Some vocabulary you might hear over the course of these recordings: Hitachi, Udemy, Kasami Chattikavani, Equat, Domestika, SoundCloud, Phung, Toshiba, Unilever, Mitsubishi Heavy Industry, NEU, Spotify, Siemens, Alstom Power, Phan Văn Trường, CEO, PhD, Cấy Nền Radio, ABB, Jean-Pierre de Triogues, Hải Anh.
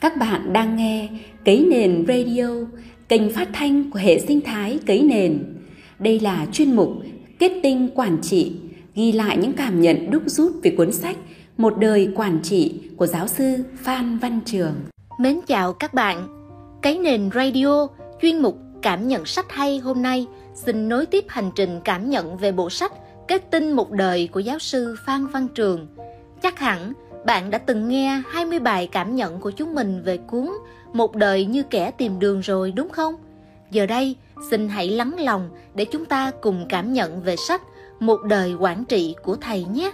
Các bạn đang nghe Cấy Nền Radio, kênh phát thanh của hệ sinh thái Cấy Nền. Đây là chuyên mục Kết tinh quản trị, ghi lại những cảm nhận đúc rút về cuốn sách Một đời quản trị của giáo sư Phan Văn Trường. Mến chào các bạn. Cấy Nền Radio, chuyên mục Cảm nhận sách hay hôm nay xin nối tiếp hành trình cảm nhận về bộ sách Kết tinh một đời của giáo sư Phan Văn Trường. Chắc hẳn bạn đã từng nghe 20 bài cảm nhận của chúng mình về cuốn Một đời như kẻ tìm đường rồi đúng không? Giờ đây, xin hãy lắng lòng để chúng ta cùng cảm nhận về sách Một đời quản trị của thầy nhé.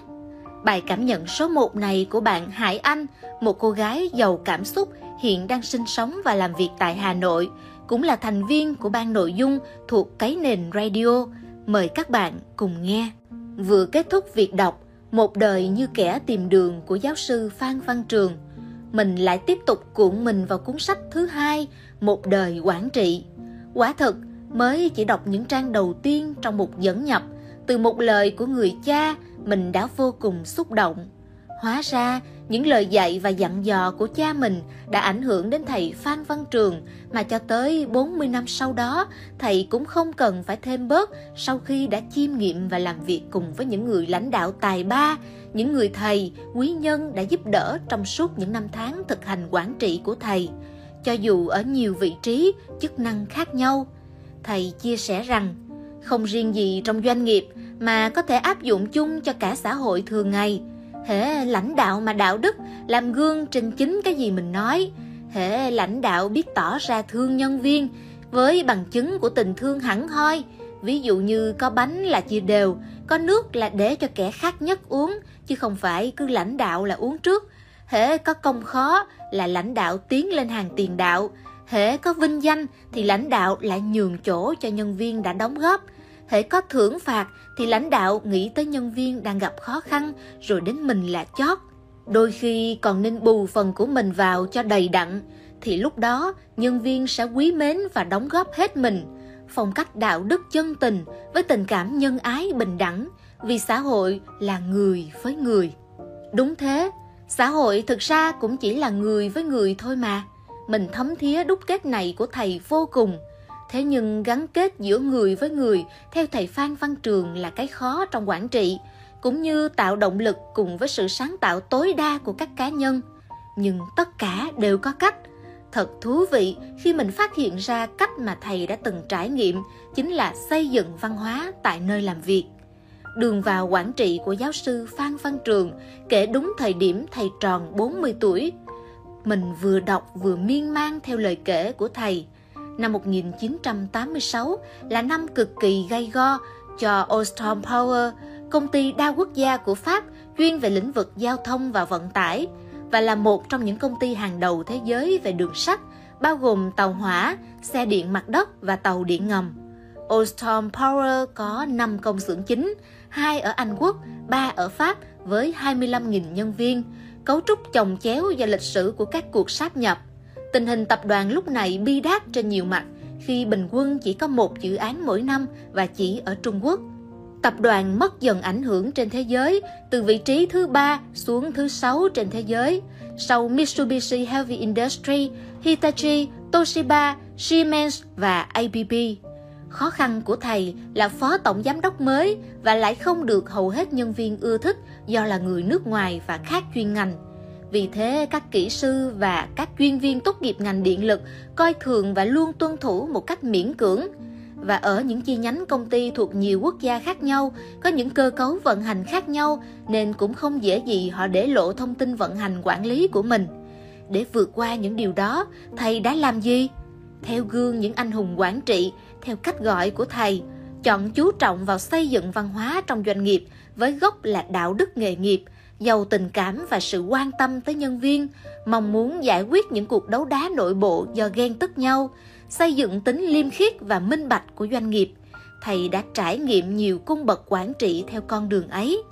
Bài cảm nhận số 1 này của bạn Hải Anh, một cô gái giàu cảm xúc hiện đang sinh sống và làm việc tại Hà Nội, cũng là thành viên của ban nội dung thuộc Cấy Nền Radio. Mời các bạn cùng nghe. Vừa kết thúc việc đọc Một đời như kẻ tìm đường của giáo sư Phan Văn Trường, mình lại tiếp tục cuộn mình vào cuốn sách thứ hai, Một đời quản trị. Quả thật, mới chỉ đọc những trang đầu tiên trong một dẫn nhập, từ một lời của người cha, mình đã vô cùng xúc động. Hóa ra, những lời dạy và dặn dò của cha mình đã ảnh hưởng đến thầy Phan Văn Trường, mà cho tới 40 năm sau đó, thầy cũng không cần phải thêm bớt sau khi đã chiêm nghiệm và làm việc cùng với những người lãnh đạo tài ba, những người thầy, quý nhân đã giúp đỡ trong suốt những năm tháng thực hành quản trị của thầy, cho dù ở nhiều vị trí, chức năng khác nhau. Thầy chia sẻ rằng, không riêng gì trong doanh nghiệp mà có thể áp dụng chung cho cả xã hội thường ngày. Hễ lãnh đạo mà đạo đức, làm gương trên chính cái gì mình nói, hễ lãnh đạo biết tỏ ra thương nhân viên với bằng chứng của tình thương hẳn hoi, ví dụ như có bánh là chia đều, có nước là để cho kẻ khác nhất uống, chứ không phải cứ lãnh đạo là uống trước, hễ có công khó là lãnh đạo tiến lên hàng tiền đạo, hễ có vinh danh thì lãnh đạo lại nhường chỗ cho nhân viên đã đóng góp, hễ có thưởng phạt thì lãnh đạo nghĩ tới nhân viên đang gặp khó khăn rồi đến mình là chót. Đôi khi còn nên bù phần của mình vào cho đầy đặn, thì lúc đó nhân viên sẽ quý mến và đóng góp hết mình. Phong cách đạo đức chân tình với tình cảm nhân ái bình đẳng, vì xã hội là người với người. Đúng thế, xã hội thực ra cũng chỉ là người với người thôi mà. Mình thấm thía đúc kết này của thầy vô cùng. Thế nhưng gắn kết giữa người với người theo thầy Phan Văn Trường là cái khó trong quản trị, cũng như tạo động lực cùng với sự sáng tạo tối đa của các cá nhân. Nhưng tất cả đều có cách. Thật thú vị khi mình phát hiện ra cách mà thầy đã từng trải nghiệm chính là xây dựng văn hóa tại nơi làm việc. Đường vào quản trị của giáo sư Phan Văn Trường kể đúng thời điểm thầy tròn 40 tuổi. Mình vừa đọc vừa miên man theo lời kể của thầy. Năm 1986 là năm cực kỳ gay go cho Alstom Power, công ty đa quốc gia của Pháp chuyên về lĩnh vực giao thông và vận tải, và là một trong những công ty hàng đầu thế giới về đường sắt, bao gồm tàu hỏa, xe điện mặt đất và tàu điện ngầm. Alstom Power có 5 công xưởng chính, 2 ở Anh Quốc, 3 ở Pháp với 25.000 nhân viên, cấu trúc chồng chéo do lịch sử của các cuộc sáp nhập. Tình hình tập đoàn lúc này bi đát trên nhiều mặt khi bình quân chỉ có một dự án mỗi năm và chỉ ở Trung Quốc. Tập đoàn mất dần ảnh hưởng trên thế giới, từ vị trí thứ 3 xuống thứ 6 trên thế giới. Sau Mitsubishi Heavy Industry, Hitachi, Toshiba, Siemens và ABB. Khó khăn của thầy là phó tổng giám đốc mới và lại không được hầu hết nhân viên ưa thích do là người nước ngoài và khác chuyên ngành. Vì thế, các kỹ sư và các chuyên viên tốt nghiệp ngành điện lực coi thường và luôn tuân thủ một cách miễn cưỡng. Và ở những chi nhánh công ty thuộc nhiều quốc gia khác nhau, có những cơ cấu vận hành khác nhau, nên cũng không dễ gì họ để lộ thông tin vận hành quản lý của mình. Để vượt qua những điều đó, thầy đã làm gì? Theo gương những anh hùng quản trị, theo cách gọi của thầy, chọn chú trọng vào xây dựng văn hóa trong doanh nghiệp với gốc là đạo đức nghề nghiệp, giàu tình cảm và sự quan tâm tới nhân viên, mong muốn giải quyết những cuộc đấu đá nội bộ do ghen tức nhau, xây dựng tính liêm khiết và minh bạch của doanh nghiệp. Thầy đã trải nghiệm nhiều cung bậc quản trị theo con đường ấy,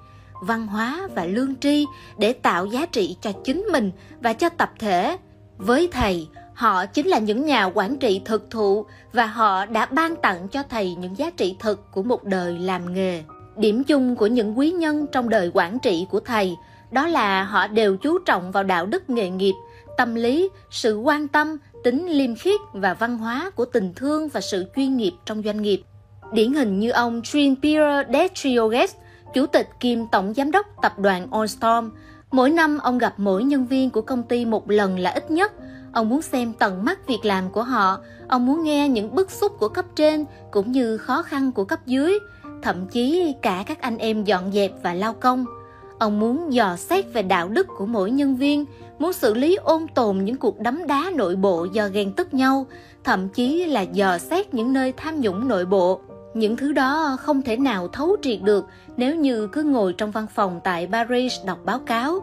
văn hóa và lương tri để tạo giá trị cho chính mình và cho tập thể. Với thầy, họ chính là những nhà quản trị thực thụ và họ đã ban tặng cho thầy những giá trị thực của một đời làm nghề. Điểm chung của những quý nhân trong đời quản trị của thầy đó là họ đều chú trọng vào đạo đức nghề nghiệp, tâm lý, sự quan tâm, tính liêm khiết và văn hóa của tình thương và sự chuyên nghiệp trong doanh nghiệp. Điển hình như ông Jean-Pierre de Triogues, Chủ tịch kiêm Tổng Giám đốc Tập đoàn Alstom. Mỗi năm, ông gặp mỗi nhân viên của công ty một lần là ít nhất. Ông muốn xem tận mắt việc làm của họ, ông muốn nghe những bức xúc của cấp trên cũng như khó khăn của cấp dưới, thậm chí cả các anh em dọn dẹp và lao công. Ông muốn dò xét về đạo đức của mỗi nhân viên, muốn xử lý ôn tồn những cuộc đấm đá nội bộ do ghen tức nhau, thậm chí là dò xét những nơi tham nhũng nội bộ. Những thứ đó không thể nào thấu triệt được nếu như cứ ngồi trong văn phòng tại Paris đọc báo cáo.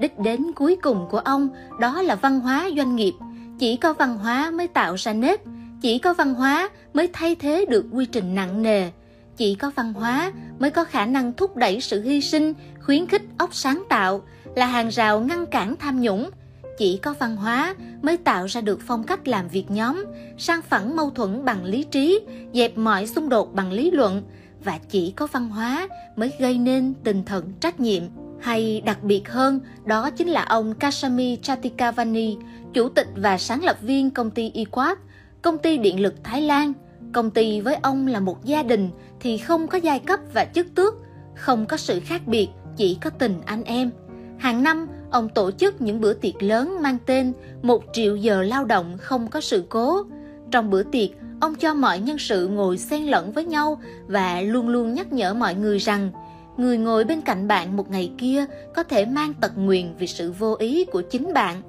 Đích đến cuối cùng của ông đó là văn hóa doanh nghiệp. Chỉ có văn hóa mới tạo ra nếp, chỉ có văn hóa mới thay thế được quy trình nặng nề. Chỉ có văn hóa mới có khả năng thúc đẩy sự hy sinh, khuyến khích óc sáng tạo, là hàng rào ngăn cản tham nhũng. Chỉ có văn hóa mới tạo ra được phong cách làm việc nhóm, san phẳng mâu thuẫn bằng lý trí, dẹp mọi xung đột bằng lý luận. Và chỉ có văn hóa mới gây nên tinh thần trách nhiệm. Hay đặc biệt hơn, đó chính là ông Kasami Chattikavani, Chủ tịch và sáng lập viên công ty Equat, công ty điện lực Thái Lan. Công ty với ông là một gia đình thì không có giai cấp và chức tước, không có sự khác biệt, chỉ có tình anh em. Hàng năm, ông tổ chức những bữa tiệc lớn mang tên 1 triệu giờ lao động không có sự cố. Trong bữa tiệc, ông cho mọi nhân sự ngồi xen lẫn với nhau và luôn luôn nhắc nhở mọi người rằng người ngồi bên cạnh bạn một ngày kia có thể mang tật nguyền vì sự vô ý của chính bạn.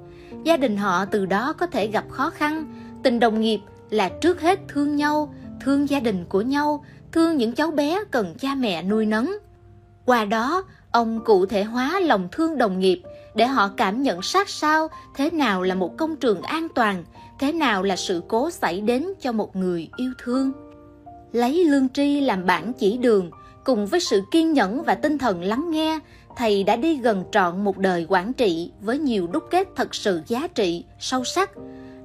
Gia đình họ từ đó có thể gặp khó khăn. Tình đồng nghiệp là trước hết thương nhau, thương gia đình của nhau, thương những cháu bé cần cha mẹ nuôi nấng. Qua đó, ông cụ thể hóa lòng thương đồng nghiệp để họ cảm nhận sát sao thế nào là một công trường an toàn, thế nào là sự cố xảy đến cho một người yêu thương. Lấy lương tri làm bản chỉ đường, cùng với sự kiên nhẫn và tinh thần lắng nghe, thầy đã đi gần trọn một đời quản trị với nhiều đúc kết thật sự giá trị, sâu sắc.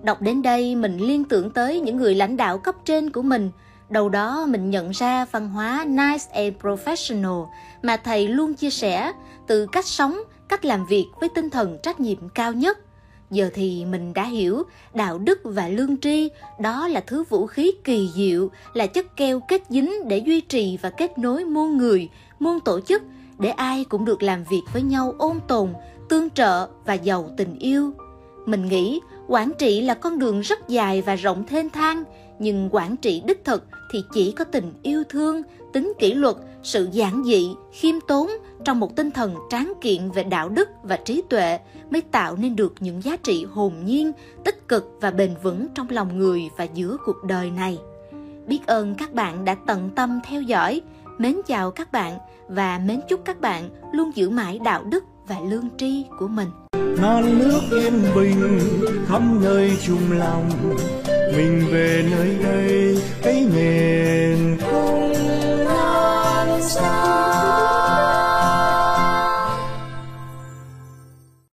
Đọc đến đây, mình liên tưởng tới những người lãnh đạo cấp trên của mình. Đầu đó mình nhận ra văn hóa nice and professional mà thầy luôn chia sẻ, từ cách sống, cách làm việc với tinh thần trách nhiệm cao nhất. Giờ thì mình đã hiểu, đạo đức và lương tri đó là thứ vũ khí kỳ diệu, là chất keo kết dính để duy trì và kết nối muôn người, muôn tổ chức, để ai cũng được làm việc với nhau ôn tồn, tương trợ và giàu tình yêu. Mình nghĩ quản trị là con đường rất dài và rộng thênh thang, nhưng quản trị đích thực thì chỉ có tình yêu thương, tính kỷ luật, sự giản dị, khiêm tốn trong một tinh thần tráng kiện về đạo đức và trí tuệ mới tạo nên được những giá trị hồn nhiên, tích cực và bền vững trong lòng người và giữa cuộc đời này. Biết ơn các bạn đã tận tâm theo dõi. Mến chào các bạn và mến chúc các bạn luôn giữ mãi đạo đức và lương tri của mình. Non nước yên bình, khắp nơi chung lòng, mình về nơi đây, cấy nền.